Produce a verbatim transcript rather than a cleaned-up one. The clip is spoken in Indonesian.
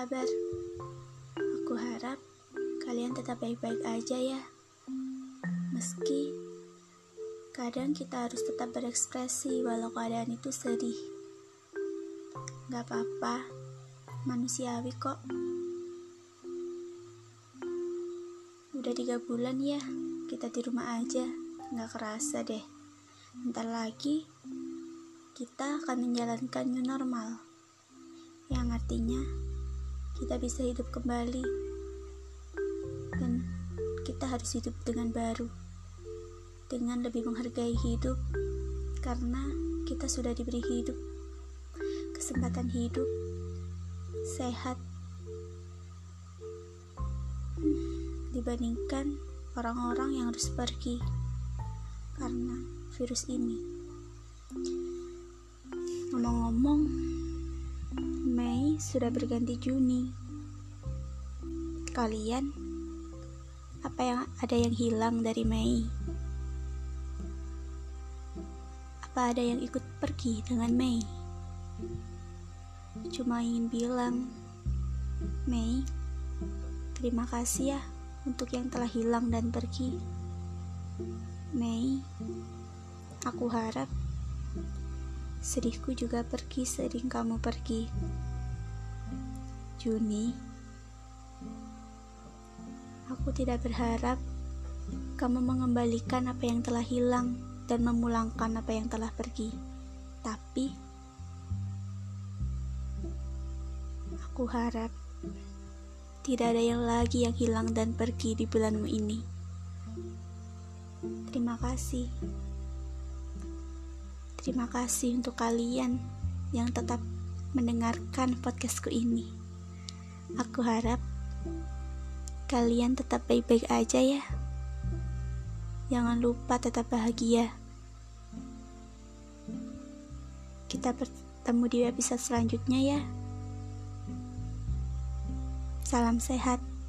kabar? Aku harap kalian tetap baik-baik aja ya. Meski kadang kita harus tetap berekspresi walau keadaan itu sedih. Gak apa-apa, manusiawi kok. Udah tiga bulan ya, kita di rumah aja. Gak kerasa deh. Bentar lagi kita akan menjalankan new normal, yang artinya kita bisa hidup kembali dan kita harus hidup dengan baru, dengan lebih menghargai hidup, karena kita sudah diberi hidup, kesempatan hidup sehat dibandingkan orang-orang yang harus pergi karena virus ini. Ngomong-ngomong, Mei sudah berganti Juni. Kalian, apa yang ada yang hilang dari Mei? Apa ada yang ikut pergi dengan Mei? Cuma ingin bilang, Mei, terima kasih ya untuk yang telah hilang dan pergi. Mei, aku harap sedihku juga pergi sering kamu pergi. Juni, aku tidak berharap kamu mengembalikan apa yang telah hilang dan memulangkan apa yang telah pergi. Tapi aku harap tidak ada yang lagi yang hilang dan pergi di bulanmu ini. Terima kasih. Terima kasih untuk kalian yang tetap mendengarkan podcastku ini. Aku harap kalian tetap baik-baik aja ya. Jangan lupa tetap bahagia. Kita bertemu di episode selanjutnya ya. Salam sehat.